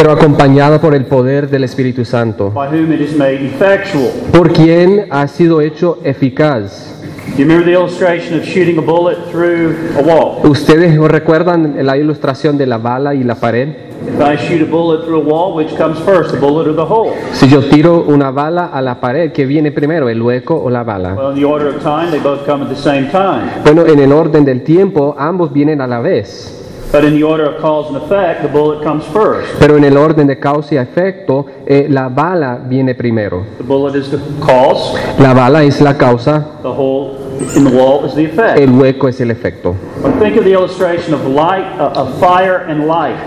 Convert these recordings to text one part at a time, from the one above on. pero acompañada por el poder del Espíritu Santo, por quien ha sido hecho eficaz. ¿Ustedes recuerdan la ilustración de la bala y la pared? Si yo tiro una bala a la pared, ¿qué viene primero, el hueco o la bala? Bueno, en el orden del tiempo, ambos vienen a la vez. Pero en el orden de causa y efecto, la bala viene primero. La bala es la causa. In the wall is the effect. El hueco es el efecto.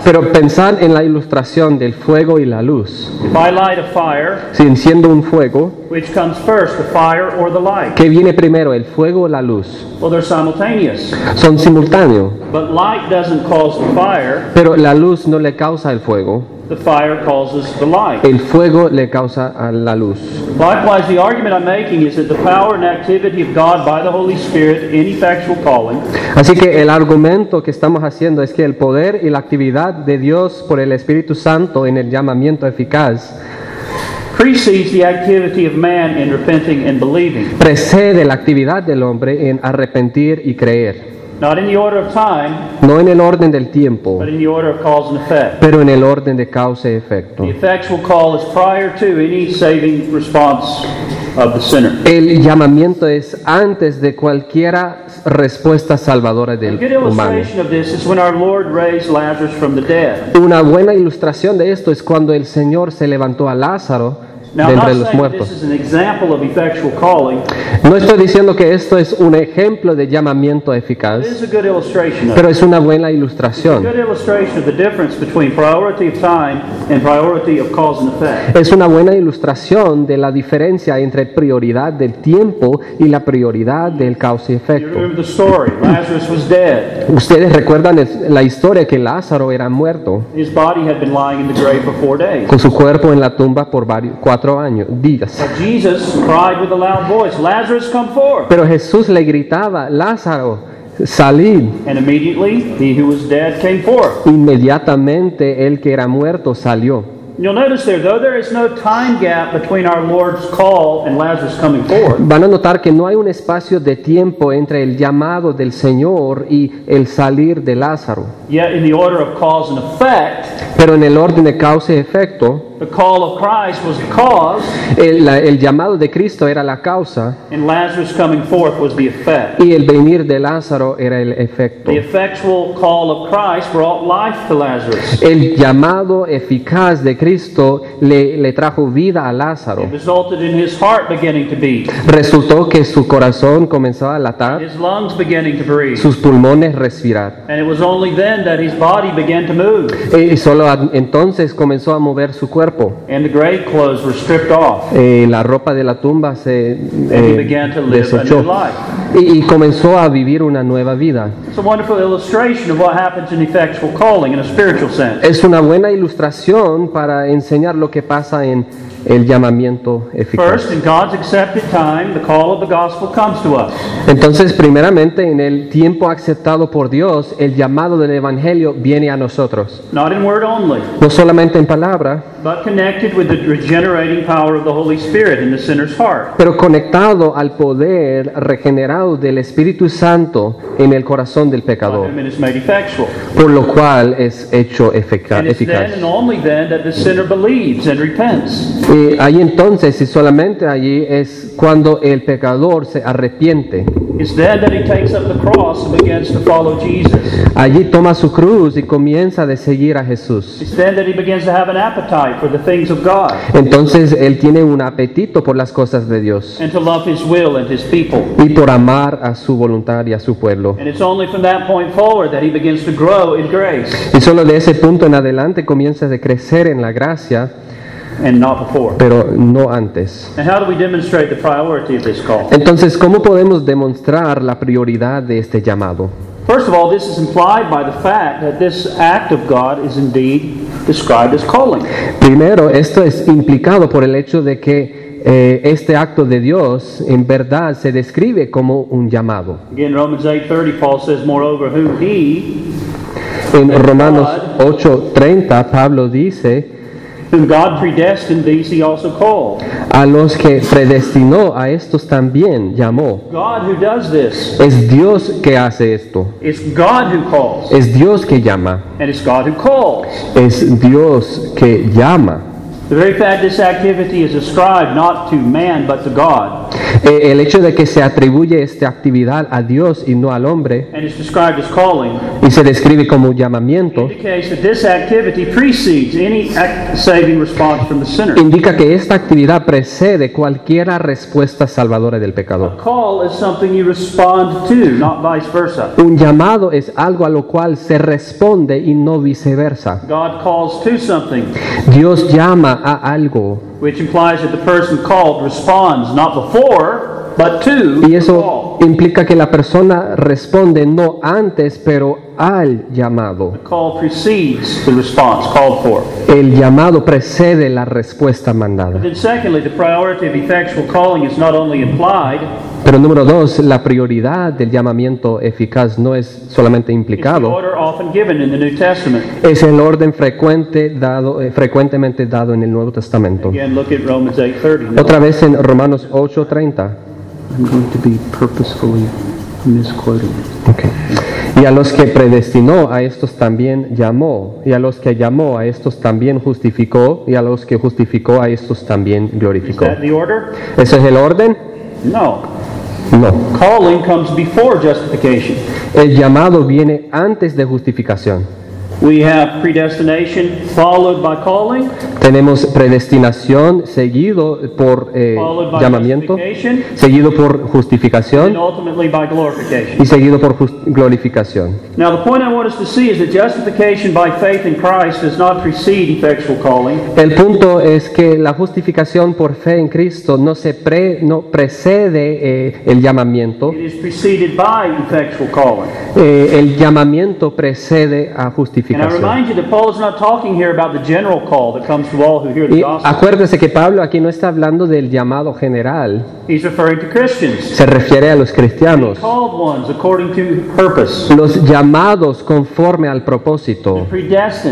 Pero pensad en la ilustración del fuego y la luz. Si enciendo un fuego, ¿qué viene primero, el fuego o la luz? Son simultáneos. Pero la luz no le causa el fuego. The fire causes the light. El fuego le causa a la luz. Likewise, the argument I'm making is that the power and activity of God by the Holy Spirit in effectual calling. Así que el argumento que estamos haciendo es que el poder y la actividad de Dios por el Espíritu Santo en el llamamiento eficaz precedes the activity of man in repenting and believing. Precede la actividad del hombre en arrepentir y creer. Not in the order of time, no en el orden del tiempo, but in the order of cause and effect. Pero en el orden de causa y efecto. The effectual call is prior to any saving response of the sinner. El llamamiento es antes de cualquier respuesta salvadora del humano. Una buena ilustración de esto es cuando el Señor se levantó a Lázaro de entre los muertos. No estoy diciendo que esto es un ejemplo de llamamiento eficaz, pero es una buena ilustración. Es una buena ilustración de la diferencia entre prioridad del tiempo y la prioridad del causa y efecto. Ustedes recuerdan la historia que Lázaro era muerto, con su cuerpo en la tumba por cuatro días. Pero Jesús le gritaba: Lázaro, salid. Inmediatamente el que era muerto salió. Van a notar que no hay un espacio de tiempo entre el llamado del Señor y el salir de Lázaro. Pero en el orden de causa y efecto, el llamado de Cristo era la causa y el venir de Lázaro era el efecto. El llamado eficaz de Cristo le trajo vida a Lázaro. Resultó que su corazón comenzaba a latir, sus pulmones respirar, y solo entonces comenzó a mover su cuerpo. And the grave clothes were stripped off. La ropa de la tumba se desechó y comenzó a vivir una nueva vida. Es una buena ilustración para enseñar lo que pasa en el llamamiento eficaz. Entonces, primeramente, en el tiempo aceptado por Dios, el llamado del Evangelio viene a nosotros. No solamente en palabra, pero conectado al poder regenerado del Espíritu Santo en el corazón del pecador, por lo cual es hecho eficaz. Y ahí entonces, y solamente allí, es cuando el pecador se arrepiente. Allí toma su cruz y comienza a seguir a Jesús. Entonces él tiene un apetito por las cosas de Dios y por amar a su voluntad y a su pueblo. Y solo de ese punto en adelante comienza a crecer en la gracia. And not before. Pero no antes. And how do we demonstrate the priority of this call? Entonces, ¿cómo podemos demostrar la prioridad de este llamado? First of all, this is implied by the fact that this act of God is indeed described as calling. Primero, esto es implicado por el hecho de que este acto de Dios en verdad se describe como un llamado. Again, Romans 8:30, Paul says, moreover, whom he En Romanos 8:30 Pablo dice, whom God predestined these he also called. A los que predestinó, a estos también llamó. God who does this. Es Dios que hace esto. It's God who calls. Es Dios que llama. And it's God who calls. Es Dios que llama. The very fact this activity is ascribed not to man but to God. El hecho de que se atribuye esta actividad a Dios y no al hombre, and it's described as calling, y se describe como llamamiento, indica que esta actividad precede cualquier respuesta salvadora del pecador. A call is something you respond to, not vice versa. Un llamado es algo a lo cual se responde y no viceversa. God calls to something. Dios llama a algo, which implies that the person called responds not before but to. Y eso implica que la persona responde no antes pero al llamado. The call precedes the response called for. El llamado precede la respuesta mandada. But then secondly, the priority of effectual calling is not only implied. Pero número dos, la prioridad del llamamiento eficaz no es solamente implicado. Es el orden frecuentemente dado en el Nuevo Testamento. Again, look at Romans 8:30. Otra vez en Romanos 8:30. I'm going to be purposefully misquoting. Okay. Y a los que predestinó, a estos también llamó. Y a los que llamó, a estos también justificó. Y a los que justificó, a estos también glorificó. ¿Ese es el orden? No. Calling comes before justification. El llamado viene antes de justificación. We have predestination followed by calling. Tenemos predestinación seguido por llamamiento, seguido por justificación y seguido por glorificación. Now the point I want us to see is that justification by faith in Christ does not precede effectual calling. El punto es que la justificación por fe en Cristo no precede el llamamiento. It is preceded by effectual calling. El llamamiento precede a justificación. And I remind you that Paul is not talking here about the general call that comes to all who hear the gospel. Acuérdese que Pablo aquí no está hablando del llamado general. He's referring to Christians. Se refiere a los cristianos. The called ones according to purpose. Los llamados conforme al propósito.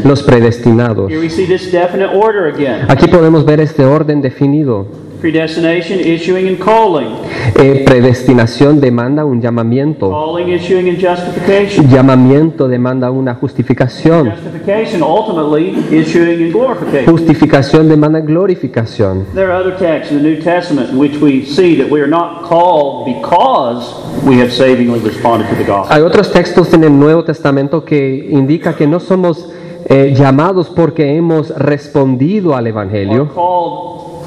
Los predestinados. Here we see this definite order again. Aquí podemos ver este orden definido. Predestination, issuing and calling. Predestinación demanda un llamamiento. Calling, issuing and justification. Llamamiento demanda una justificación. Justification, ultimately, issuing and glorification. Justificación demanda glorificación. There are other texts in the New Testament in which we see that we are not called because we have savingly responded to the gospel. Hay otros textos en el Nuevo Testamento que indica que no somos llamados porque hemos respondido al evangelio.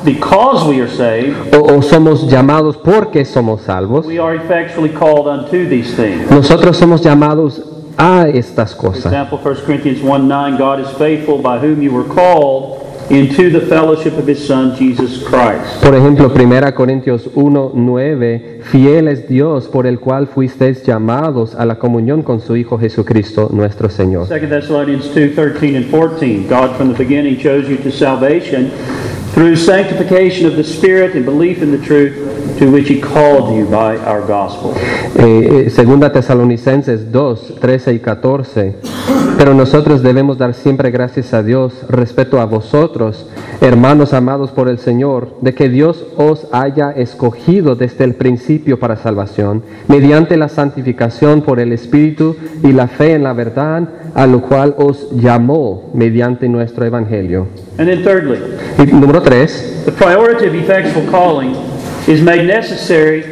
Because we are saved, o somos llamados porque somos salvos. We are effectually called unto these things. Nosotros somos llamados a estas cosas. For example, 1 Corinthians 1:9, God is faithful by whom you were called into the fellowship of his Son, Jesus Christ. Por ejemplo, 1 Corintios 1:9, fiel es Dios por el cual fuisteis llamados a la comunión con su Hijo Jesucristo, nuestro Señor. 2 Thessalonians 2:13 and 14, God from the beginning chose you to salvation through sanctification of the Spirit and belief in the truth to which he called you by our gospel. Segunda Tesalonicenses 2:13 y 14. Pero nosotros debemos dar siempre gracias a Dios respecto a vosotros, hermanos amados por el Señor, de que Dios os haya escogido desde el principio para salvación, mediante la santificación por el Espíritu y la fe en la verdad, a lo cual os llamó mediante nuestro Evangelio. And then thirdly, número 3, the priority of effectual calling is made necessary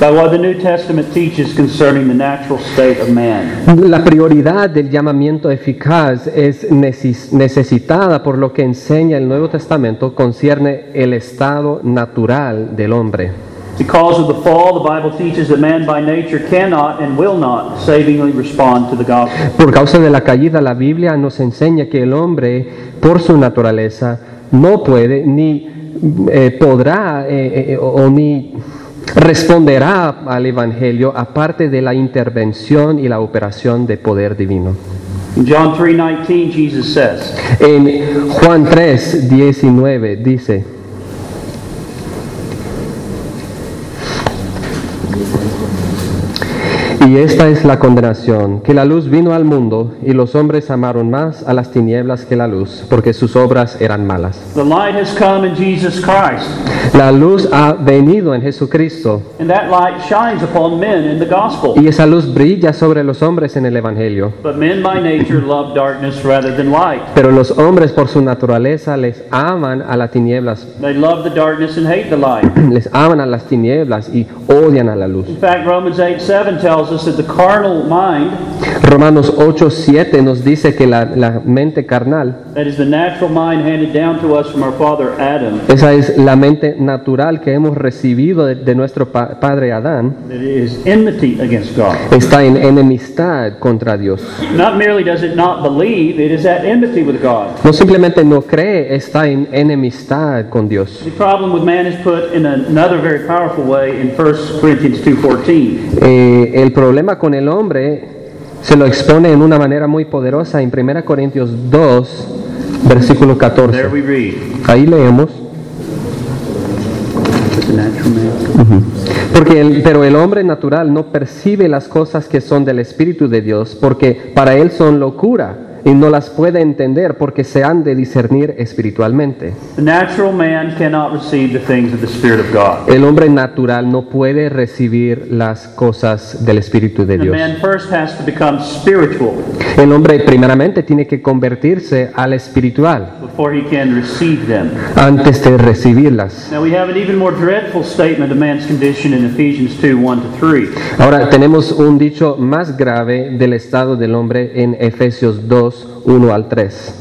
by what the New Testament teaches concerning the natural state of man. La prioridad del llamamiento eficaz es necesitada por lo que enseña el Nuevo Testamento concierne el estado natural del hombre. Because of the fall, the Bible teaches that man by nature cannot and will not savingly respond to the gospel. Por causa de la caída, la Biblia nos enseña que el hombre, por su naturaleza, no puede ni podrá o ni responderá al evangelio aparte de la intervención y la operación de poder divino. In John 3:19, Jesus says. En Juan 3:19 dice. Y esta es la condenación, que la luz vino al mundo, y los hombres amaron más a las tinieblas que la luz, porque sus obras eran malas. The light has come in Jesus Christ. La luz ha venido en Jesucristo. And that light shines upon men in the gospel. Y esa luz brilla sobre los hombres en el Evangelio. But men by nature love darkness rather than light. Pero los hombres por su naturaleza les aman a las tinieblas. They love the darkness and hate the light. Les aman a las tinieblas y odian a la luz. In fact, Romans 8:7 tells us that the carnal mind, Romanos 8:7 nos dice que la mente carnal, that is the natural mind handed down to us from our father Adam, esa es la mente natural que hemos recibido de nuestro padre Adán, that is enmity against God, está en enemistad contra Dios. Not merely does it not believe, it is at enmity with God. No simplemente no cree, está en enemistad con Dios. The problem with man is put in another very powerful way in 1 Corinthians 2:14. El problema con el hombre se lo expone en una manera muy poderosa en 1 Corintios 2, versículo 14. Ahí leemos. Porque pero el hombre natural no percibe las cosas que son del Espíritu de Dios, porque para él son locura, y no las puede entender porque se han de discernir espiritualmente. El hombre natural no puede recibir las cosas del Espíritu de Dios. El hombre primeramente tiene que convertirse al espiritual antes de recibirlas. Ahora tenemos un dicho más grave del estado del hombre en Efesios 2, 1 al 3.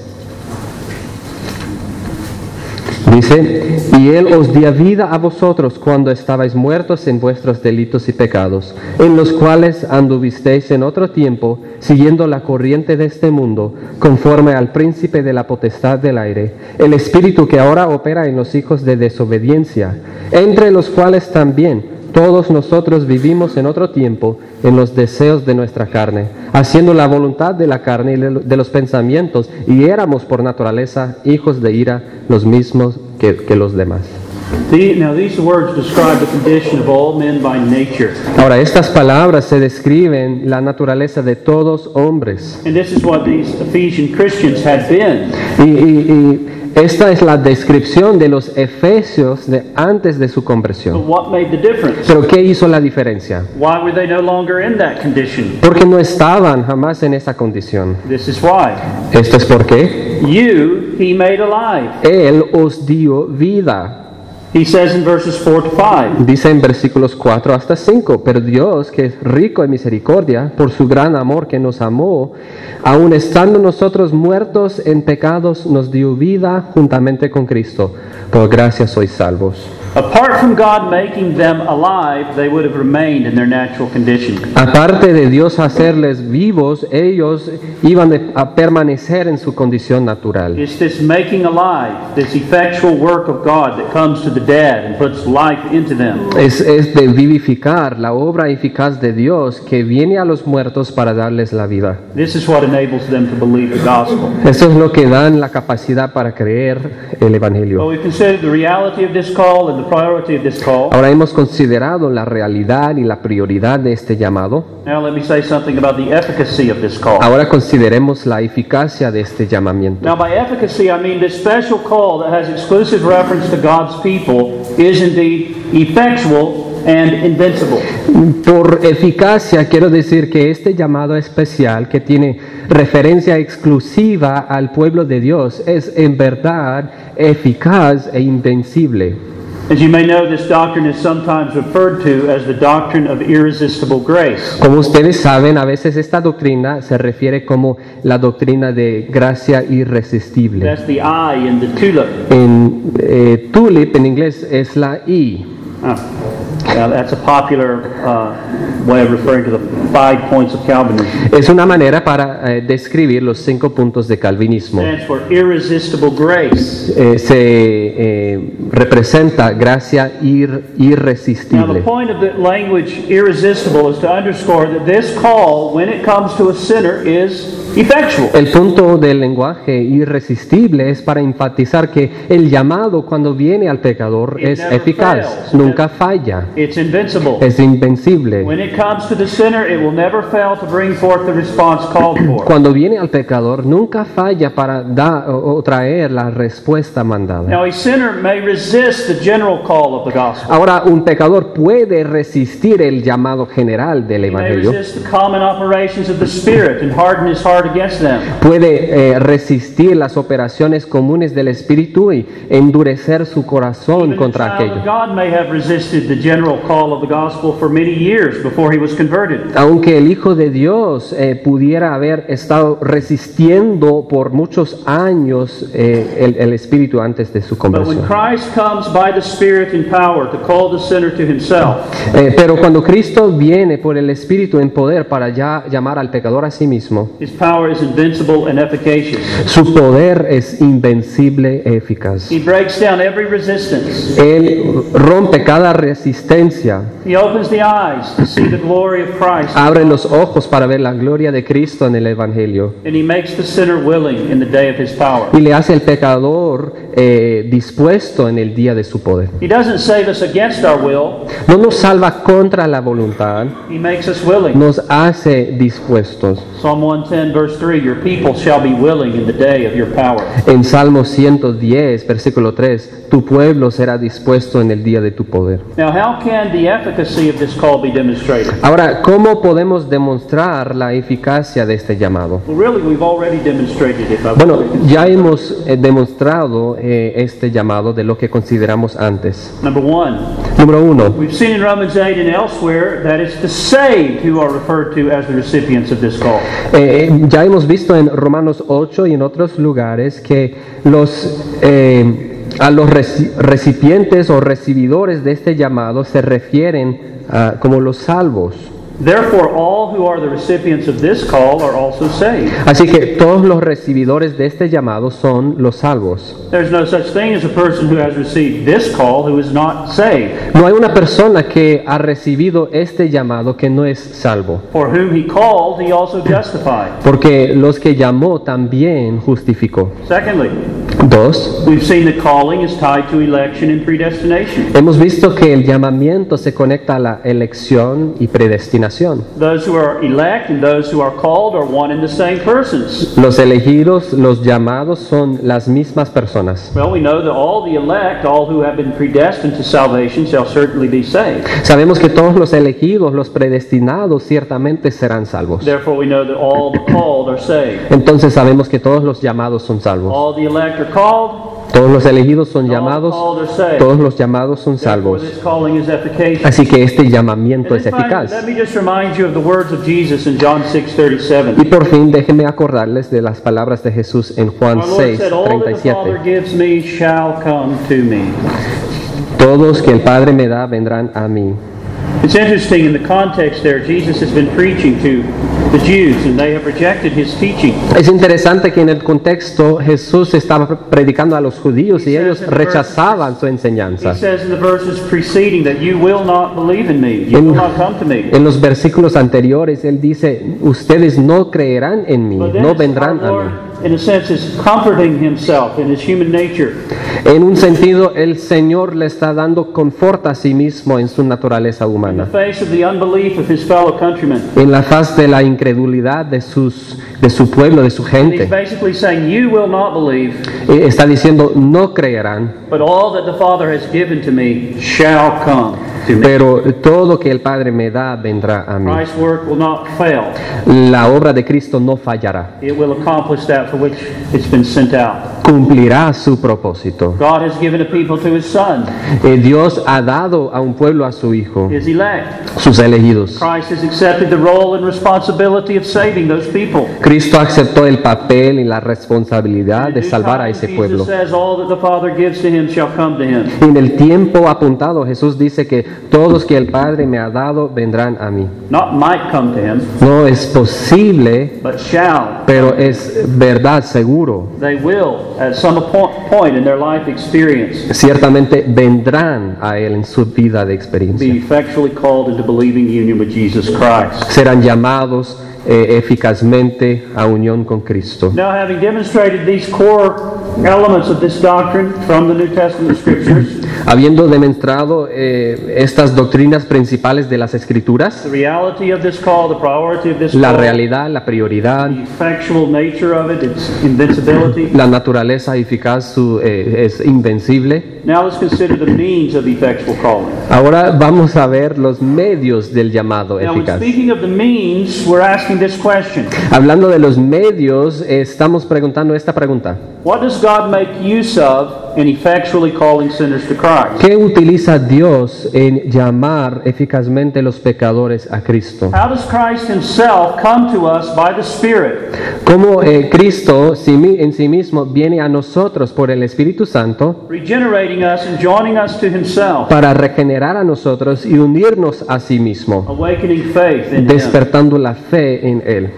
Dice: y Él os dio vida a vosotros cuando estabais muertos en vuestros delitos y pecados, en los cuales anduvisteis en otro tiempo, siguiendo la corriente de este mundo, conforme al príncipe de la potestad del aire, el espíritu que ahora opera en los hijos de desobediencia, entre los cuales también todos nosotros vivimos en otro tiempo en los deseos de nuestra carne, haciendo la voluntad de la carne y de los pensamientos, y éramos por naturaleza hijos de ira, los mismos que los demás. Ahora, estas palabras se describen la naturaleza de todos hombres. Y esta es la descripción de los efesios de antes de su conversión. Pero ¿qué hizo la diferencia? Porque no estaban jamás en esa condición. Esto es por qué. Él os dio vida. He says in verses 4 to 5. Dice en versículos 4 hasta 5, pero Dios, que es rico en misericordia, por su gran amor que nos amó, aun estando nosotros muertos en pecados, nos dio vida juntamente con Cristo. Por gracia sois salvos. Apart from God making them alive, they would have remained in their natural condition. Aparte de Dios hacerles vivos, ellos iban a permanecer en su condición natural. It's this making alive, this effectual work of God that comes to the dead and puts life into them. Es de vivificar la obra eficaz de Dios que viene a los muertos para darles la vida. This is what enables them to believe the gospel. Eso es lo que dan la capacidad para creer el evangelio. Well, we consider the reality of this call and the priority of this call. Ahora hemos considerado la realidad y la prioridad de este llamado. Now let me say something about the efficacy of this call. Ahora consideremos la eficacia de este llamamiento. Now by efficacy I mean this special call that has exclusive reference to God's people is indeed effectual and invincible. Por eficacia quiero decir que este llamado especial que tiene referencia exclusiva al pueblo de Dios es en verdad eficaz e invencible. As you may know, this doctrine is sometimes referred to as the doctrine of irresistible grace. Como ustedes saben, a veces esta doctrina se refiere como la doctrina de gracia irresistible. That's the I in the TULIP. En TULIP en inglés es la I. Now, that's a popular way of referring to the 5 points of Calvinism. Es una manera para describir los 5 puntos de calvinismo. Stands for irresistible grace. Se representa gracia irresistible. Now, the point of the language irresistible is to underscore that this call, when it comes to a sinner, is effectual. El punto del lenguaje irresistible es para enfatizar que el llamado cuando viene al pecador es eficaz, nunca falla. It's invincible. Es invencible. When it comes to the sinner, it will never fail to bring forth the response called for. Cuando viene al pecador, nunca falla para dar o traer la respuesta mandada. Now, a sinner may resist the general call of the gospel. Ahora, un pecador puede resistir el llamado general del evangelio. He may resist the common operations of the Spirit and harden his heart against them. Puede resistir las operaciones comunes del Espíritu y endurecer su corazón contra aquello. Aunque el Hijo de Dios pudiera haber estado resistiendo por muchos años el Espíritu antes de su conversión. Pero cuando Cristo viene por el Espíritu en poder para ya llamar al pecador a sí mismo, su poder es invencible e eficaz. Él rompe cada resistencia. Abre los ojos para ver la gloria de Cristo en el evangelio. Y le hace el pecador dispuesto en el día de su poder. No nos salva contra la voluntad. Nos hace dispuestos. Psalm 110, verse 3, your people shall be willing in the day of your power. En Salmo 110, versículo 3, tu pueblo será dispuesto en el día de tu poder. Now, how can the efficacy of this call be demonstrated? Ahora, ¿cómo podemos demonstrar la eficacia de este llamado? Well, really, we've already demonstrated it. Bueno, ya hemos demostrado este llamado de lo que consideramos antes. Número uno. We've seen in Romans 8 and elsewhere that it's the saved who are referred to as the recipients of this call. Ya hemos visto en Romanos 8 y en otros lugares que a los recipientes o recibidores de este llamado se refieren como los salvos. Therefore, all who are the recipients of this call are also saved. Así que todos los recibidores de este llamado son los salvos. There's no such thing as a person who has received this call who is not saved. No hay una persona que ha recibido este llamado que no es salvo. For whom he called, he also justified. Porque los que llamó también justificó. Secondly, we've seen that calling is tied to election and predestination. Hemos visto que el llamamiento se conecta a la elección y predestinación. Those who are elect and those who are called are one and the same persons. Los elegidos, los llamados son las mismas personas. Well, we know that all the elect, all who have been predestined to salvation, shall certainly be saved. Sabemos que todos los elegidos, los predestinados, ciertamente serán salvos. Therefore, we know that all the called are saved. Entonces sabemos que todos los llamados son salvos. All the elect are called. Todos los elegidos son llamados, todos los llamados son salvos. Así que este llamamiento es eficaz. Y por fin, déjenme acordarles de las palabras de Jesús en Juan 6, 37. Todos que el Padre me da vendrán a mí. It's interesting in the context there, Jesus has been preaching to the Jews and they have rejected his teaching. Es interesante que en el contexto Jesús estaba predicando a los judíos y ellos rechazaban su enseñanza. He says in the verses preceding that you will not believe in me, you will not come to me. En los versículos anteriores él dice, ustedes no creerán en mí, no vendrán a mí. In a sense, is comforting himself in his human nature. En un sentido, el Señor le está dando confort a sí mismo en su naturaleza humana. In the face of the unbelief of his fellow countrymen. En la faz de la incredulidad de su pueblo, de su gente. And he's basically saying, "You will not believe." Está diciendo, no creerán. But all that the Father has given to me shall come. Pero todo que el Padre me da vendrá a mí. La obra de Cristo no fallará. Cumplirá su propósito. Dios ha dado a un pueblo a su Hijo, sus elegidos. Cristo aceptó el papel y la responsabilidad de salvar a ese pueblo. En el tiempo apuntado, Jesús dice que todos que el Padre me ha dado vendrán a mí. No es posible, pero es verdad, seguro. Ciertamente vendrán a él en su vida de experiencia. Serán llamados, eficazmente a unión con Cristo. Now, having demonstrated these core elements of this doctrine from the New Testament Scriptures, habiendo demostrado estas doctrinas principales de las Escrituras, the reality of this call, the priority of this call, la realidad, la prioridad, the effectual nature of it, its invincibility, la naturaleza eficaz, es invencible. Now let's consider the means of the effectual calling. Ahora vamos a ver los medios del llamado eficaz. Now, when speaking of the means, we're asking this question. Hablando de los medios, estamos preguntando esta pregunta. What does God make use of in effectually calling sinners to Christ? ¿Qué utiliza Dios en llamar eficazmente los pecadores a Cristo? How does Christ himself come to us by the Spirit? ¿Cómo Cristo en sí mismo viene a nosotros por el Espíritu Santo, regenerating us and joining us to himself, para regenerar a nosotros y unirnos a sí mismo, awakening faith in despertando him, la fe en él?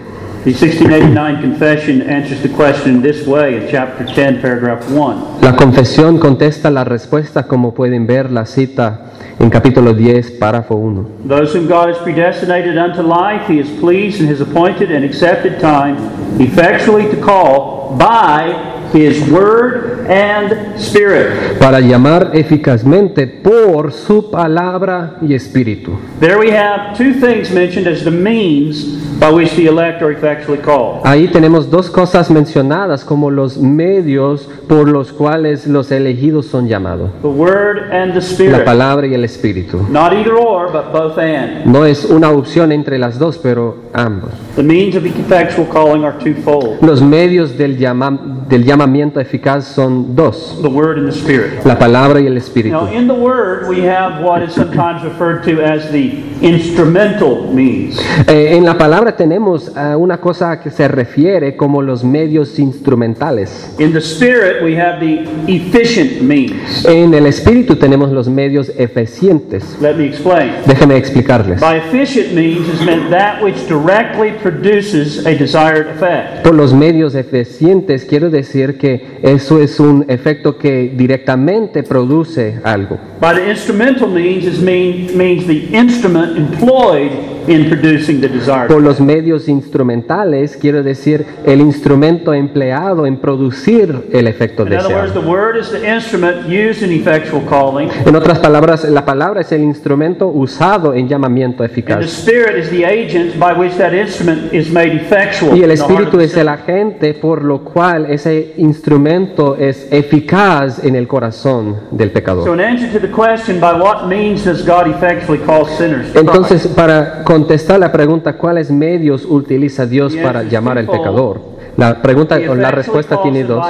The 1689 confession answers the question this way in chapter 10, paragraph 1. La confesión contesta la respuesta, como pueden ver la cita en capítulo 10, párrafo 1. Those whom God has predestinated unto life, he is pleased in his appointed and accepted time, effectually to call by his word and spirit, para llamar eficazmente por su palabra y espíritu. There we have two things mentioned as the means by which the elect are effectually called. Ahí tenemos dos cosas mencionadas como los medios por los cuales los elegidos son llamados. The word and the spirit. La palabra y el espíritu. Not either or, but both and. No es una opción entre las dos, pero ambos. The means of effectual calling are twofold. Los medios del llamamiento eficaz son dos: the word and the spirit. La palabra y el espíritu. Now, in the word we have what is sometimes referred to as the instrumental means. En la palabra tenemos una cosa que se refiere como los medios instrumentales. In the spirit we have the efficient means. En el espíritu tenemos los medios eficientes. Let me explain. Déjeme explicarles. By efficient means is meant that which directly produces a desired effect. Por los medios eficientes quiero decir que eso es un efecto que directamente produce algo. By the instrumental means is means the instrument employed in producing the desired. Por los medios instrumentales quiero decir el instrumento empleado en producir el efecto deseado. In other words, the word is the instrument used in effectual calling. En otras palabras, la palabra es el instrumento usado en llamamiento eficaz. And the spirit is the agent by which that instrument is made effectual. Y el espíritu es el agente por lo cual ese instrumento es eficaz en el corazón del pecador. So in answer to the question, by what means does God effectually call sinners? Entonces, para contestar la pregunta ¿cuáles medios utiliza Dios para llamar al pecador?, la pregunta o la respuesta tiene dos.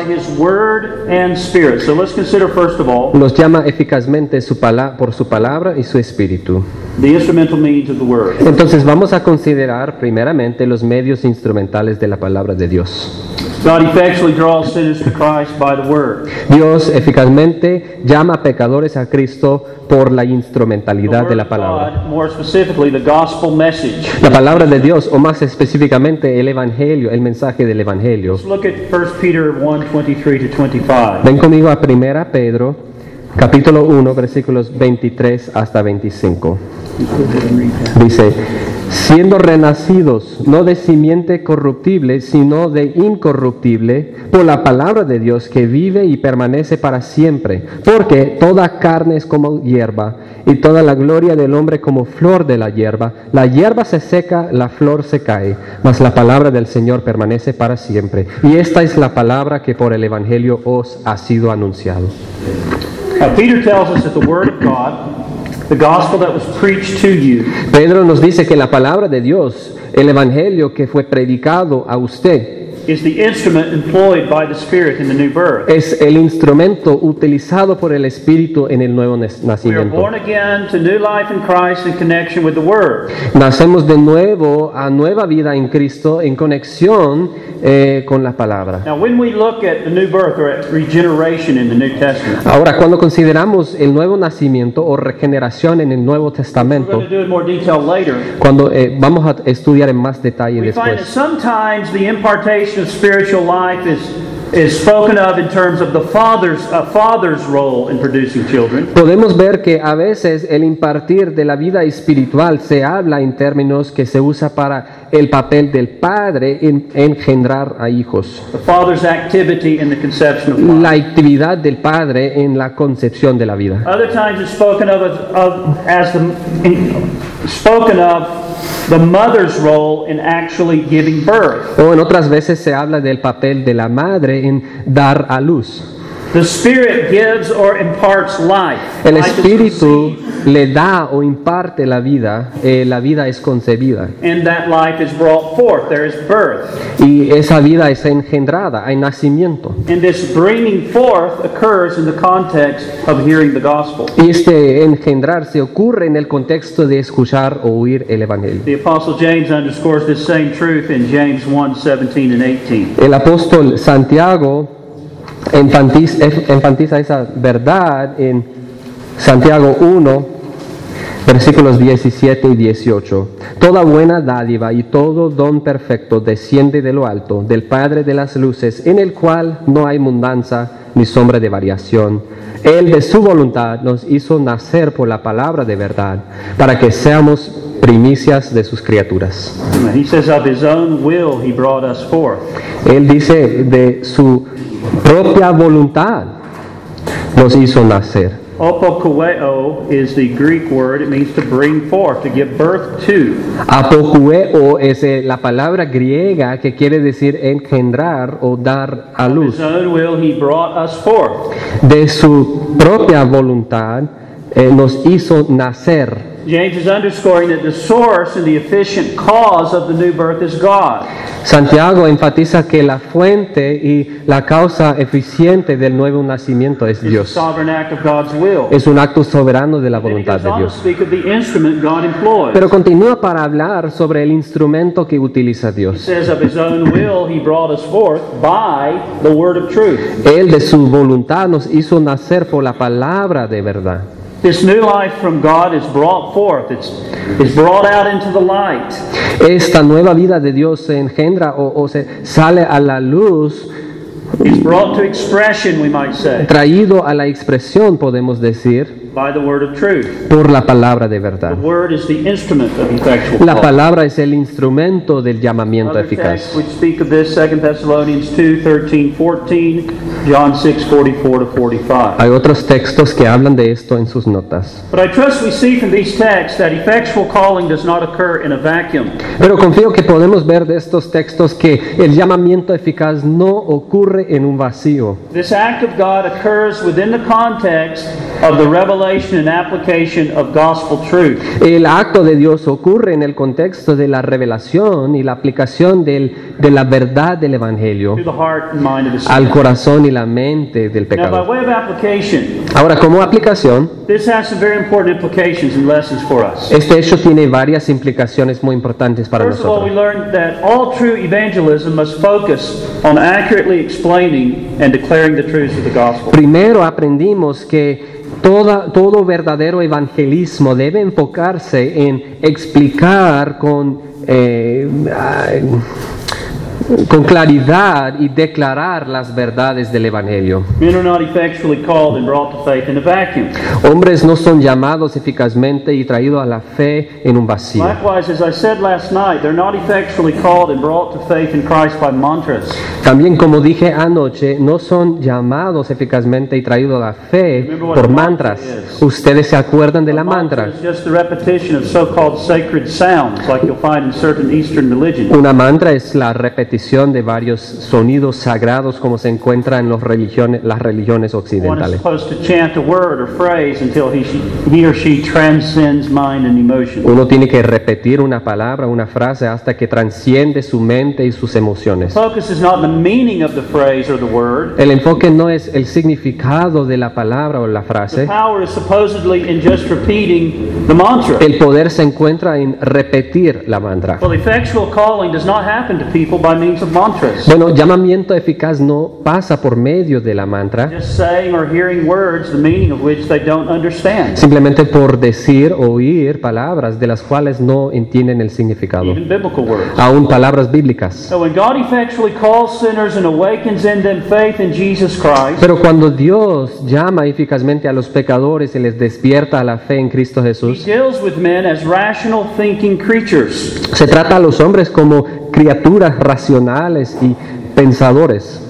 Los llama eficazmente por su palabra y su espíritu. Entonces vamos a considerar primeramente los medios instrumentales de la palabra de Dios. God effectually draws sinners to Christ by the word. Dios eficazmente llama pecadores a Cristo por la instrumentalidad de la palabra. God, more specifically, the gospel message. La palabra de Dios, o más específicamente el evangelio, el mensaje del evangelio. Let's look at 1 Peter 1:23-25. Ven conmigo a 1 Pedro, capítulo 1, versículos 23 hasta 25. Dice: siendo renacidos, no de simiente corruptible, sino de incorruptible, por la palabra de Dios que vive y permanece para siempre. Porque toda carne es como hierba, y toda la gloria del hombre como flor de la hierba. La hierba se seca, la flor se cae, mas la palabra del Señor permanece para siempre. Y esta es la palabra que por el evangelio os ha sido anunciado. Now, Peter tells us that the word of God, the gospel that was preached to you. Pedro nos dice que la palabra de Dios, el evangelio que fue predicado a usted, is the instrument employed by the Spirit in the new birth. Es el instrumento utilizado por el Espíritu en el nuevo nacimiento. We are born again to new life in Christ in connection with the Word. Nacemos de nuevo a nueva vida en Cristo en conexión con la palabra. Now, when we look at the new birth or at regeneration in the New Testament. Ahora, cuando consideramos el nuevo nacimiento o regeneración en el Nuevo Testamento, we're going to do in more detail later, cuando vamos a estudiar en más detalle después, we find that sometimes the impartation of spiritual life is is spoken of in terms of the father's role in producing children. Podemos ver que a veces el impartir de la vida espiritual se habla en términos que se usa para el papel del padre en engendrar a hijos. The father's activity in the conception of life. La actividad del padre en la concepción de la vida. Other times it's spoken of as the mother's role in actually giving birth. O en otras veces se habla del papel de la madre en dar a luz. The Spirit gives or imparts life. El Espíritu le da o imparte la vida. La vida es concebida. And that life is brought forth. There is birth. Y esa vida es engendrada. Hay nacimiento. And this bringing forth occurs in the context of hearing the gospel. Y este engendrar se ocurre en el contexto de escuchar o oír el evangelio. The Apostle James underscores this same truth in James 1:17 and 18. El apóstol Santiago enfatiza esa verdad en Santiago 1, versículos 17 y 18. Toda buena dádiva y todo don perfecto desciende de lo alto, del Padre de las luces, en el cual no hay mudanza ni sombra de variación. Él de su voluntad nos hizo nacer por la palabra de verdad, para que seamos primicias de sus criaturas. He says, of his own will he brought us forth. Él dice, de su propia voluntad nos hizo nacer. Apokueo is the Greek word. It means to bring forth, to give birth to. Apokueo es la palabra griega que quiere decir engendrar o dar a luz. Of his own will he brought us forth. De su propia voluntad nos hizo nacer. James is underscoring that the source and the efficient cause of the new birth is God. Santiago enfatiza que la fuente y la causa eficiente del nuevo nacimiento es Dios. It's a sovereign act of God's will. Es un acto soberano de la voluntad de Dios. Pero continúa para hablar sobre el instrumento que utiliza Dios. Él de su voluntad nos hizo nacer por la palabra de verdad. This new life from God is brought forth. It's brought out into the light. Esta nueva vida de Dios se engendra o se sale a la luz. It's brought to expression, we might say. Traído a la expresión, podemos decir, by the word of truth. Por la palabra de verdad. The word is the instrument of effectual call. La palabra es el instrumento del llamamiento eficaz. We speak of this 2 Thessalonians 2:13-14, John 6:44-45. Hay otros textos que hablan de esto en sus notas. But I trust we see from these texts that effectual calling does not occur in a vacuum. Pero confío que podemos ver de estos textos que el llamamiento eficaz no ocurre en un vacío. This act of God occurs within the context of the revelation and application of gospel truth. El acto de Dios ocurre en el contexto de la revelación y la aplicación de la verdad del evangelio al corazón y la mente del pecador. Now, by way of application, ahora, como aplicación, this has some very important implications and lessons for us. Este hecho tiene varias implicaciones muy importantes para nosotros. First of all, we learned that all true evangelism must focus on accurately explaining and declaring the truths of the gospel. Primero aprendimos que todo verdadero evangelismo debe enfocarse en explicar con claridad y declarar las verdades del evangelio. Hombres no son llamados eficazmente y traídos a la fe en un vacío. También, como dije anoche, no son llamados eficazmente y traídos a la fe por mantras. Ustedes se acuerdan de la mantra. Una mantra es la repetición de varios sonidos sagrados como se encuentra en las religiones occidentales. Uno tiene que repetir una palabra, una frase hasta que transciende su mente y sus emociones. El enfoque no es el significado de la palabra o la frase. El poder se encuentra en repetir la mantra. Well, effectual calling does not happen to people by Bueno, llamamiento eficaz no pasa por medio de la mantra. Simplemente por decir o oír palabras de las cuales no entienden el significado. Aún palabras bíblicas. Pero cuando Dios llama eficazmente a los pecadores y les despierta a la fe en Cristo Jesús, se trata a los hombres como criaturas racionales y pensadores.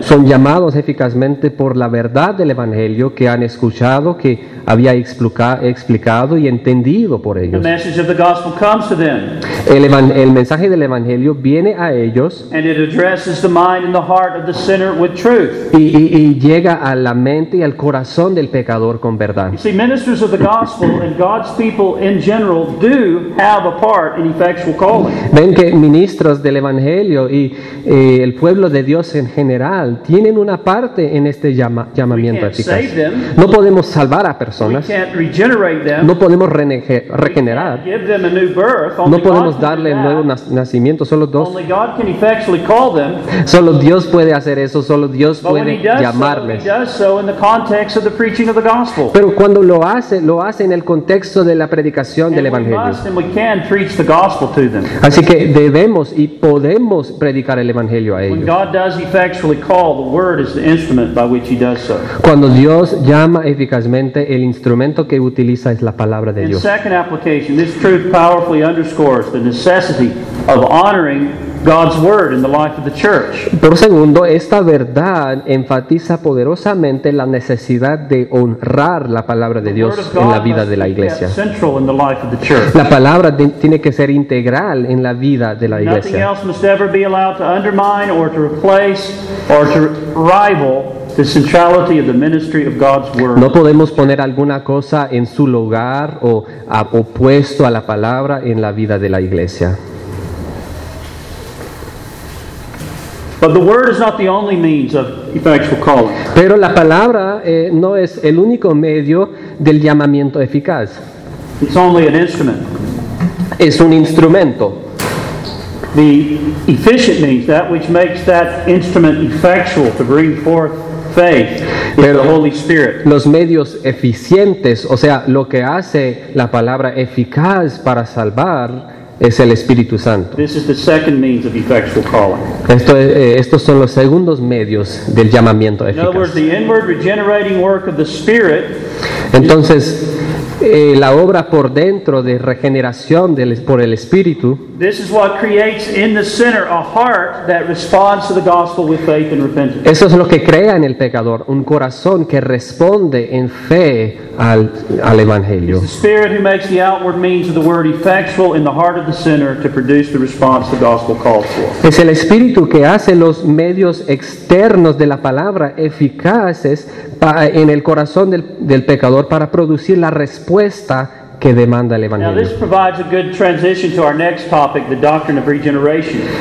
Son llamados eficazmente por la verdad del Evangelio que han escuchado, que había explicado y entendido por ellos. El mensaje del Evangelio viene a ellos y llega a la mente y al corazón del pecador con verdad. Ven que ministros del Evangelio y el pueblo de Dios en general tienen una parte en este llamamiento eficaz. No podemos salvar a personas, no podemos regenerar, no podemos darle un nuevo nacimiento, solo Dios puede hacer eso, solo Dios puede llamarles. Pero cuando lo hace en el contexto de la predicación del Evangelio. Así que debemos y podemos predicar el Evangelio a ellos. Cuando Dios llama eficazmente, el instrumento que utiliza es la palabra de Dios. Por segundo, esta verdad enfatiza poderosamente la necesidad de honrar la palabra de Dios en la vida de la iglesia. La palabra tiene que ser integral en la vida de la iglesia. The centrality of the ministry of God's word. No podemos poner alguna cosa en su lugar o opuesto a la palabra en la vida de la iglesia. But the word is not the only means of effectual calling. Pero la palabra no es el único medio del llamamiento eficaz. It's only an instrument. Es un instrumento. The efficient means, that which makes that instrument effectual to bring forth faith in the Holy Spirit. Los medios eficientes, o sea, lo que hace la palabra eficaz para salvar es el Espíritu Santo. This is the second means of effectual calling. Estos son los segundos medios del llamamiento eficaz. In other words, the inward regenerating work of the Spirit. Entonces, la obra por dentro de regeneración por el Espíritu. Eso es lo que crea en el pecador un corazón que responde en fe al Evangelio. Es el Espíritu que hace los medios externos de la palabra eficaces en el corazón del pecador para producir la respuesta que demanda el Evangelio.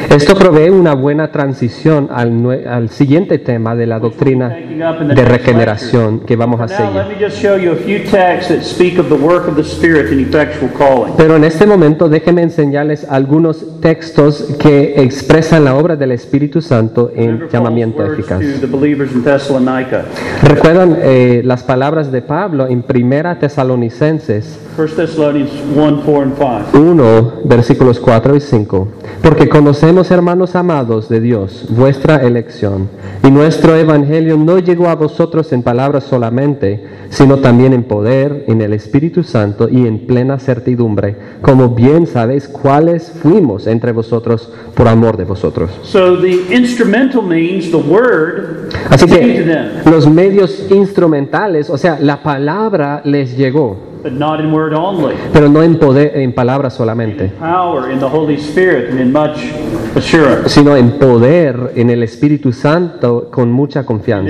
Esto provee una buena transición al siguiente tema de la doctrina de regeneración que vamos a seguir. Pero en este momento déjenme enseñarles algunos textos que expresan la obra del Espíritu Santo en llamamiento eficaz. Recuerdan las palabras de Pablo en 1 Tesalonicenses 1, versículos 4 y 5. Porque conocemos, hermanos amados de Dios, vuestra elección, y nuestro evangelio no llegó a vosotros en palabras solamente, sino también en poder, en el Espíritu Santo y en plena certidumbre, como bien sabéis cuáles fuimos entre vosotros por amor de vosotros. Así que los medios instrumentales, o sea, la palabra les llegó. But not in word only. Pero no en palabras solamente, sino en poder en el Espíritu Santo con mucha confianza.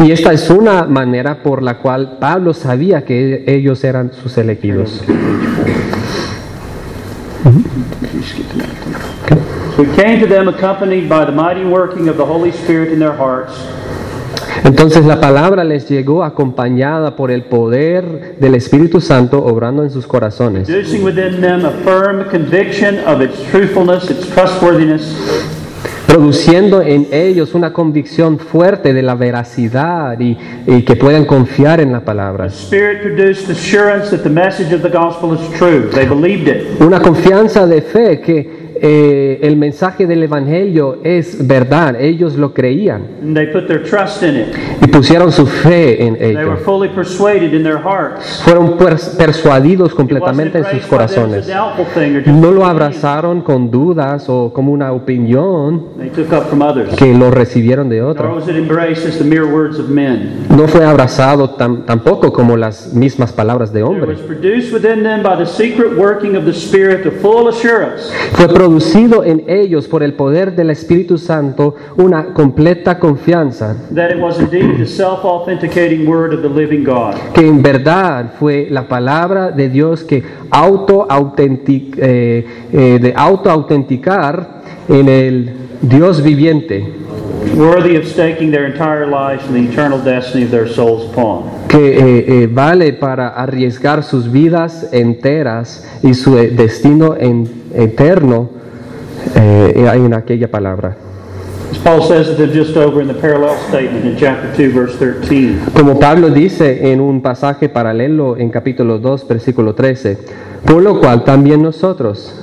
Y esta es una manera por la cual Pablo sabía que ellos eran sus elegidos. Who came to them accompanied by the mighty working of the Holy Spirit in their hearts. Entonces la palabra les llegó acompañada por el poder del Espíritu Santo obrando en sus corazones, produciendo en ellos una convicción fuerte de la veracidad y que puedan confiar en la palabra. Una confianza de fe que el mensaje del Evangelio es verdad, ellos lo creían y pusieron su fe en ello. Fueron persuadidos completamente en sus corazones. No lo abrazaron con dudas o como una opinión que lo recibieron de otros. No fue abrazado tampoco como las mismas palabras de hombres. Fue producido en ellos por el poder del Espíritu Santo una completa confianza que en verdad fue la palabra de Dios que autoautenticar en el Dios viviente, worthy of staking their entire lives and the eternal destiny of their souls upon. Que vale para arriesgar sus vidas enteras y su destino eterno en aquella palabra. Paul says that they're just over in the parallel statement in chapter 2 verse 13. Como Pablo dice en un pasaje paralelo en capítulo 2 versículo 13, por lo cual también nosotros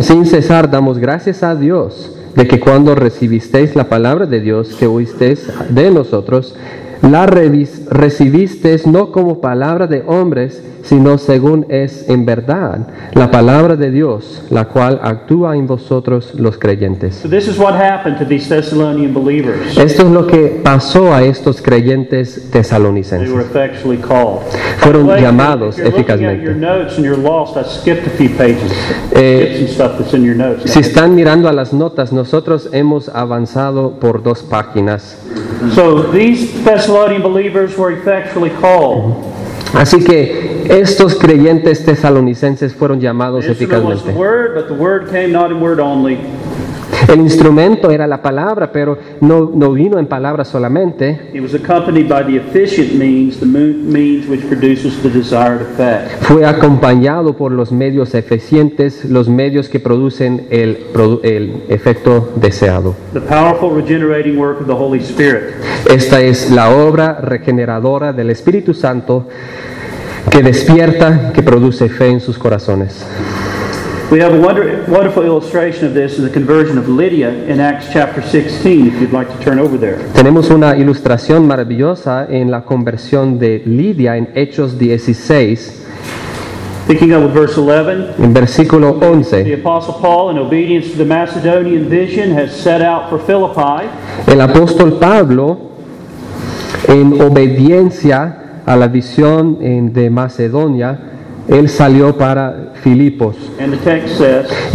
sin cesar damos gracias a Dios de que cuando recibisteis la palabra de Dios que oísteis de nosotros, la recibisteis no como palabra de hombres, sino según es en verdad la palabra de Dios, la cual actúa en vosotros los creyentes. Esto es lo que pasó a estos creyentes tesalonicenses. Fueron llamados eficazmente. Si están mirando a las notas, nosotros hemos avanzado por 2 páginas. Así que estos creyentes tesalonicenses fueron llamados eficazmente. El instrumento era la palabra, pero no vino en palabra solamente. Fue acompañado por los medios eficientes, los medios que producen el efecto deseado. Esta es la obra regeneradora del Espíritu Santo que despierta, que produce fe en sus corazones. We have a wonderful illustration of this in the conversion of Lydia in Acts chapter 16, if you'd like to turn over there. Tenemos una ilustración maravillosa en la conversión de Lidia en Hechos 16. Picking up with verse 11. En versículo 11. The apostle Paul, in obedience to the Macedonian vision, has set out for Philippi. El apóstol Pablo, en obediencia a la visión de Macedonia, él salió para Filipos.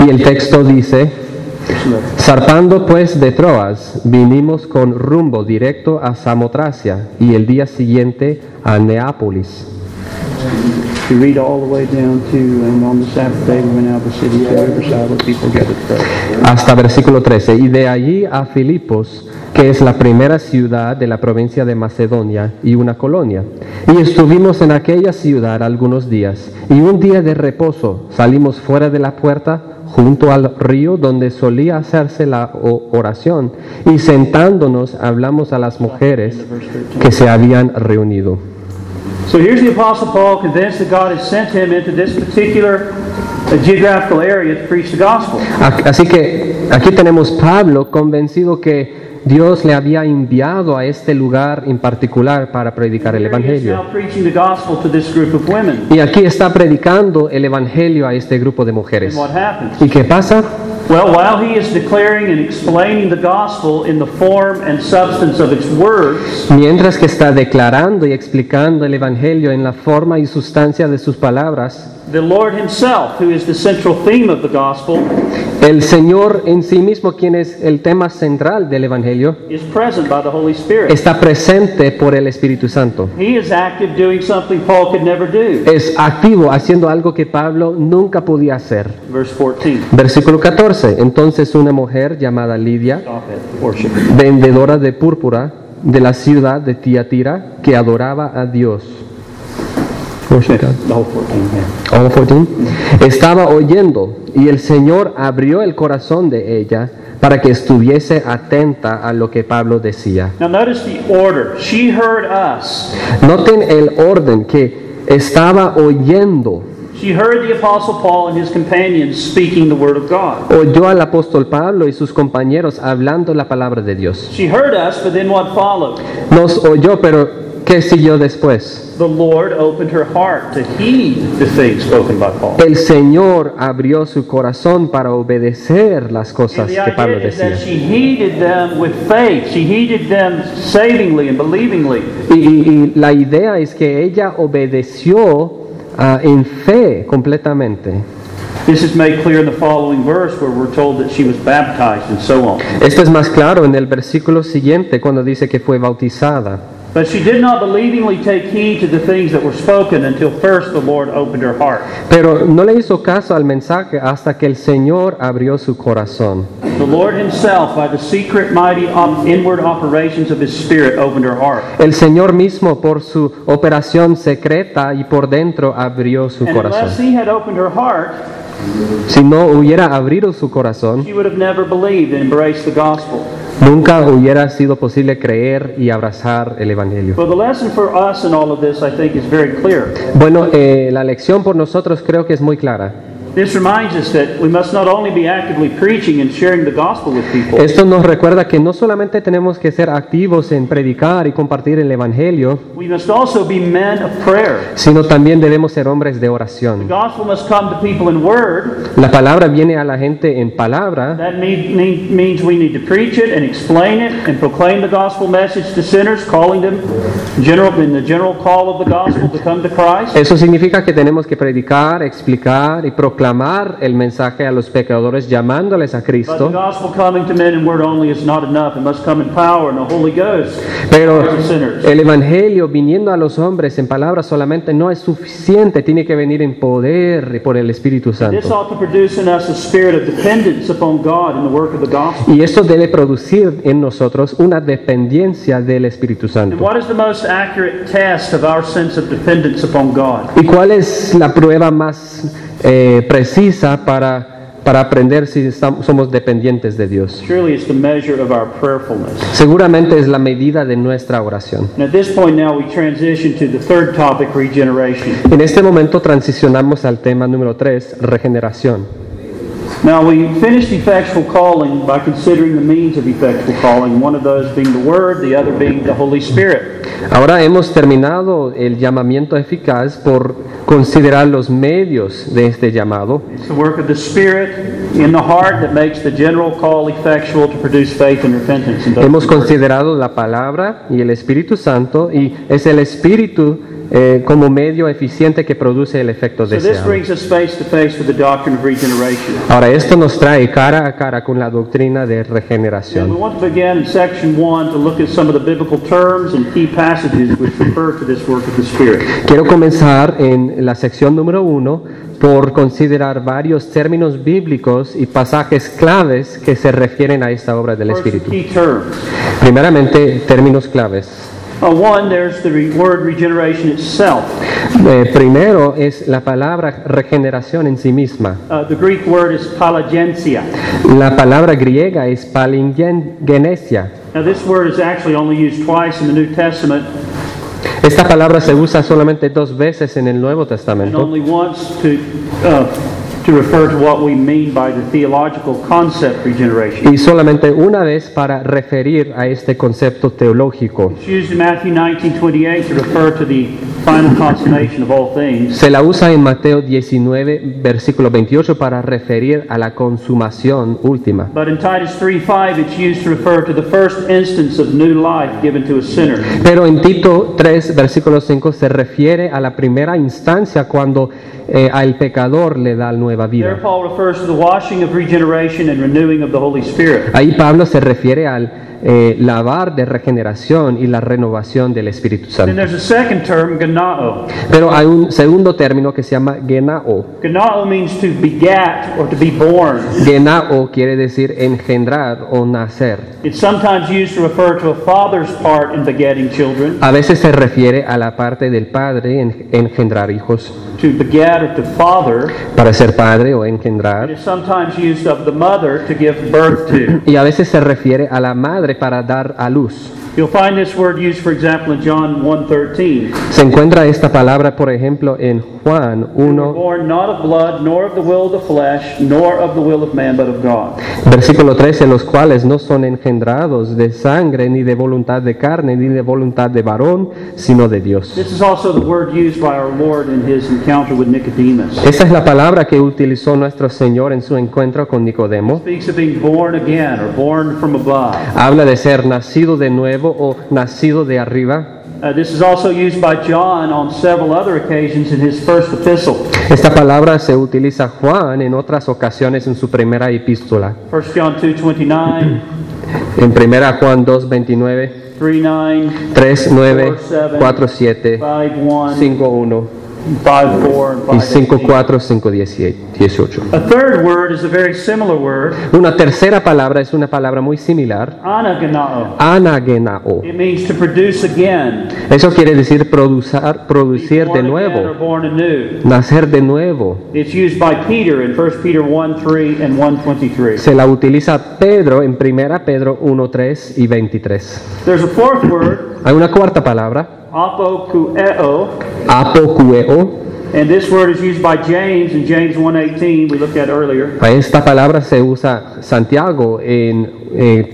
Y el texto dice: zarpando pues de Troas, vinimos con rumbo directo a Samotracia y el día siguiente a Neápolis. Hasta versículo 13. Y de allí a Filipos, que es la primera ciudad de la provincia de Macedonia y una colonia. Y estuvimos en aquella ciudad algunos días, y un día de reposo salimos fuera de la puerta junto al río donde solía hacerse la oración, y sentándonos hablamos a las mujeres que se habían reunido. So here's the Apostle Paul convinced that God has sent him into this particular geographical area to preach the gospel. Así que aquí tenemos Pablo convencido que Dios le había enviado a este lugar en particular para predicar el Evangelio. Y aquí está predicando el Evangelio a este grupo de mujeres. ¿Y qué pasa? Well, while he is declaring and explaining the gospel in the form and substance of its words, mientras que está declarando y explicando el Evangelio en la forma y sustancia de sus palabras, the Lord himself, who is the central theme of the gospel, el Señor en sí mismo, quien es el tema central del Evangelio, is present by the Holy Spirit. Está presente por el Espíritu Santo. He is active doing something Paul could never do. Es activo haciendo algo que Pablo nunca podía hacer. Verse 14. Versículo 14. Entonces una mujer llamada Lidia, vendedora de púrpura, de la ciudad de Tiatira que adoraba a Dios. Estaba oyendo, y el Señor abrió el corazón de ella para que estuviese atenta a lo que Pablo decía. Now notice the order. She heard us. Noten el orden, que estaba oyendo. She heard the Apostle Paul and his companions speaking the word of God. Oyó al apóstol Pablo y sus compañeros hablando la palabra de Dios. She heard us, but then what followed? Nos oyó, pero ¿qué siguió después? The Lord opened her heart to heed the things spoken by Paul. El Señor abrió su corazón para obedecer las cosas que Pablo decía. She heeded them with faith. She heeded them savingly and believingly. Y la idea es que ella obedeció en fe completamente. This is made clear in the following verse where we're told that she was baptized and so on. Esto es más claro en el versículo siguiente cuando dice que fue bautizada. But she did not believingly take heed to the things that were spoken until first the Lord opened her heart. Pero no le hizo caso al mensaje hasta que el Señor abrió su corazón. The Lord himself, by the secret mighty inward operations of his Spirit, opened her heart. El Señor mismo, por su operación secreta y por dentro, abrió su corazón. Unless he had opened her heart, si no hubiera abierto su corazón, she would have never believed and embraced the gospel. Nunca hubiera sido posible creer y abrazar el Evangelio. Bueno, la lección por nosotros creo que es muy clara. Esto nos recuerda que no solamente tenemos que ser activos en predicar y compartir el Evangelio, sino también debemos ser hombres de oración. La palabra viene a la gente en palabra. Eso significa que tenemos que predicar, explicar y proclamar el mensaje a los pecadores, llamándoles a Cristo. Pero el Evangelio viniendo a los hombres en palabras solamente no es suficiente, tiene que venir en poder y por el Espíritu Santo. Y esto debe producir en nosotros una dependencia del Espíritu Santo. ¿Y cuál es la prueba más precisa para aprender si somos dependientes de Dios? Seguramente es la medida de nuestra oración. En este momento transicionamos al tema número 3, regeneración. Now we finished effectual calling by considering the means of effectual calling, one of those being the Word, the other being the Holy Spirit. Ahora hemos terminado el llamamiento eficaz por considerar los medios de este llamado. It's the work of the Spirit in the heart that makes the general call effectual to produce faith and repentance. Hemos considerado la palabra y el Espíritu Santo, y es el Espíritu como medio eficiente que produce el efecto deseado. Ahora esto nos trae cara a cara con la doctrina de regeneración. Quiero comenzar en la sección número 1 por considerar varios términos bíblicos y pasajes claves que se refieren a esta obra del Espíritu. Primeramente, términos claves. One, there's the word regeneration itself. Primero es la palabra regeneración en sí misma. The Greek word is palingenesia. La palabra griega es palingenesia. Now this word is actually only used twice in the New Testament. Esta palabra se usa solamente 2 veces en el Nuevo Testamento. And only once to refer to what we mean by the theological concept regeneration. Y solamente una vez para referir a este concepto teológico. Se la usa en Mateo 19, versículo 28 para referir a la consumación última. Pero en Tito 3, versículo 5 se refiere a la primera instancia cuando al pecador le da nuevo. Ahí Pablo se refiere al lavar de regeneración y la renovación del Espíritu Santo. genao. Pero hay un segundo término que se llama genao. Genao means to begat or to be born. Genao quiere decir engendrar o nacer. It's sometimes used to refer to a father's part in begetting children. A veces se refiere a la parte del padre en engendrar hijos. To begat or to father. Para ser padre o engendrar. It's sometimes used of the mother to give birth to. Y a veces se refiere a la madre para dar a luz. You'll find this word used, for example, in John 1:13. Se encuentra esta palabra, por ejemplo, en Juan 1. Born not of blood, nor of the will of the flesh, nor of the will of man, but of God. Versículo 13, los cuales no son engendrados de sangre, ni de voluntad de carne, ni de voluntad de varón, sino de Dios. This is also the word used by our Lord in his encounter with Nicodemus. Esta es la palabra que utilizó nuestro Señor en su encuentro con Nicodemo. It speaks of being born again or born from above. Habla de ser nacido de nuevo o nacido de arriba. This is also used by John on several other occasions in his first epistle. Esta palabra se utiliza Juan en otras ocasiones en su primera epístola. 1 John 2:29. En primera Juan 2:29, 3:9, 3:9, 4:7, 5:1. 5:4, 5:18. A third word is a very similar word. Una tercera palabra es una palabra muy similar. Anagenao. Anagenao. It means to produce again. Eso quiere decir producir de nuevo. Nacer de nuevo. It's used by Peter in 1 Peter 1:3 and 1:23. Se la utiliza Pedro en 1 Pedro 1:3 y 23. There's a fourth word. Hay una cuarta palabra. Apokueo. And this word is used by James in James 1:18 we looked at earlier. Esta palabra se usa Santiago en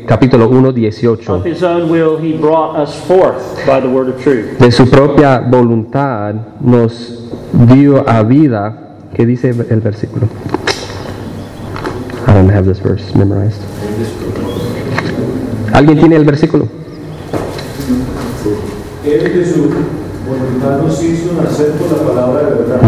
capítulo 1:18. Of his own will he brought us forth by the word of truth. De su propia voluntad nos dio a vida. ¿Qué dice el versículo? I don't have this verse memorized. ¿Alguien tiene el versículo? Él de su voluntad nos hizo nacer por la palabra de verdad.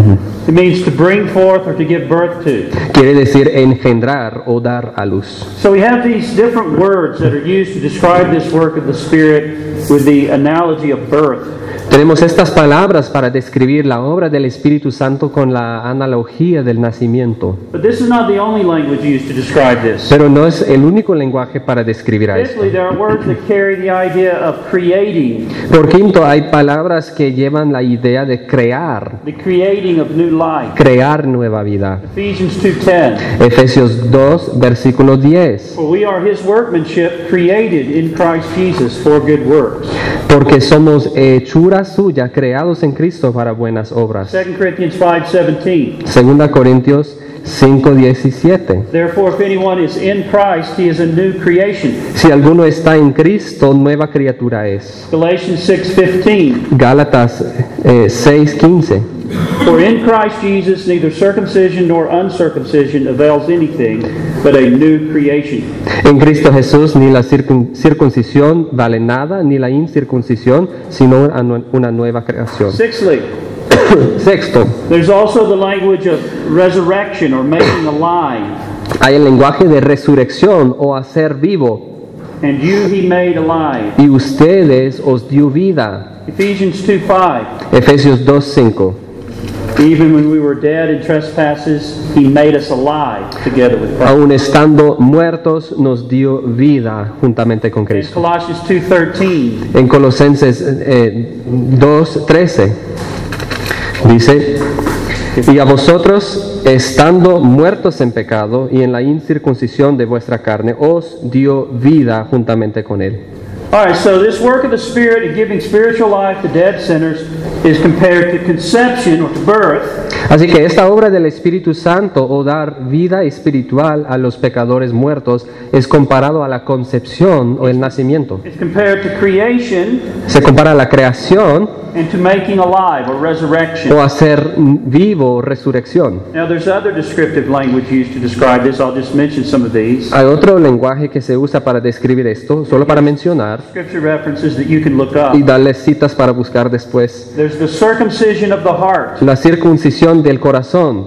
It means to bring forth or to give birth to. Quiere decir engendrar o dar a luz. So we have these different words that are used to describe this work of the Spirit with the analogy of birth. Tenemos estas palabras para describir la obra del Espíritu Santo con la analogía del nacimiento. But this is not the only language used to describe this. Pero no es el único lenguaje para describir a esto. There are words that carry the idea of creating. Por quinto, hay palabras que llevan la idea de crear. The creating of new life. Crear nueva vida. Ephesians 2:10. Efesios 2, versículo 10. For we are his workmanship created in Christ Jesus for good works. Porque somos hechura suya, creados en Cristo para buenas obras. 2 Corinthians 5:17. 2 Corintios 5:17. Therefore, if anyone is in Christ, he is a new creation. Si alguno está en Cristo, nueva criatura es. Galatians 6:15. Gálatas 6:15. For in Christ Jesus neither circumcision nor uncircumcision avails anything, but a new creation. En Cristo Jesús ni la circuncisión vale nada, ni la incircuncisión, sino una nueva creación. Sexto. There's also the language of resurrection or making alive. Hay el lenguaje de resurrección o hacer vivo. And you he made alive. Y ustedes os dio vida. Ephesians 2:5. Efesios 2:5. Even when we were dead in trespasses, he made us alive together with Christ. Aun estando muertos, nos dio vida juntamente con Cristo. In Colossians 2:13. En Colosenses 2:13 dice: y a vosotros, estando muertos en pecado y en la incircuncisión de vuestra carne, os dio vida juntamente con él. All right, so this work of the Spirit in giving spiritual life to dead sinners is compared to conception or to birth. Así que esta obra del Espíritu Santo o dar vida espiritual a los pecadores muertos es comparado a la concepción o el nacimiento. It's compared to creation. Se compara a la creación. And to making alive or resurrection. O hacer vivo, resurrección. Now there's other descriptive language used to describe this. I'll just mention some of these. Hay otro lenguaje que se usa para describir esto, solo para mencionar. Scripture references that you can look up. Y darle citas para buscar después. There's the circumcision of the heart. La circuncisión del corazón.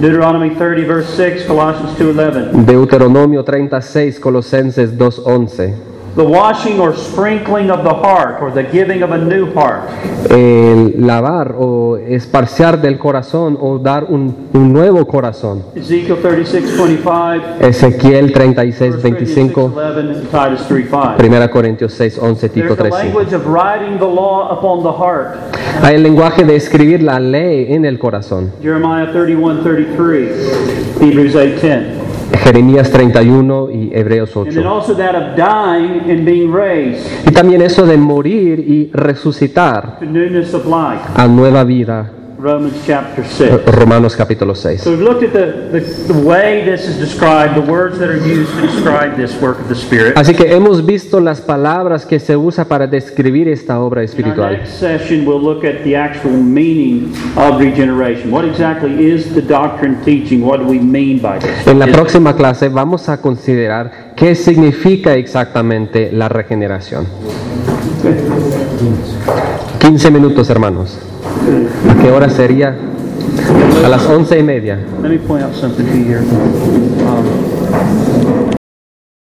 Deuteronomy 30 verse 6, Colossians 2:11. Deuteronomio 36, Colosenses 2:11. The washing or sprinkling of the heart or the giving of a new heart. El lavar o esparciar del corazón o dar un nuevo corazón. Ezekiel 36:25. Ezequiel 36:25. 1 Corintios 6:11, Tito 3:5. Hay el lenguaje de escribir la ley en el corazón. Jeremiah 31:33. Hebrews 8:10. Jeremías 31 y Hebreos 8. Y también eso de morir y resucitar a nueva vida. Romanos capítulo 6. So we've looked at the way this is described, the words that are used to describe this work of the Spirit. Así que hemos visto las palabras que se usa para describir esta obra espiritual. In our next session we'll look at the actual meaning of regeneration. What exactly is the doctrine teaching? What do we mean by this? En la próxima clase vamos a considerar qué significa exactamente la regeneración. 15 minutos, hermanos. ¿A qué hora sería? A las 11:30.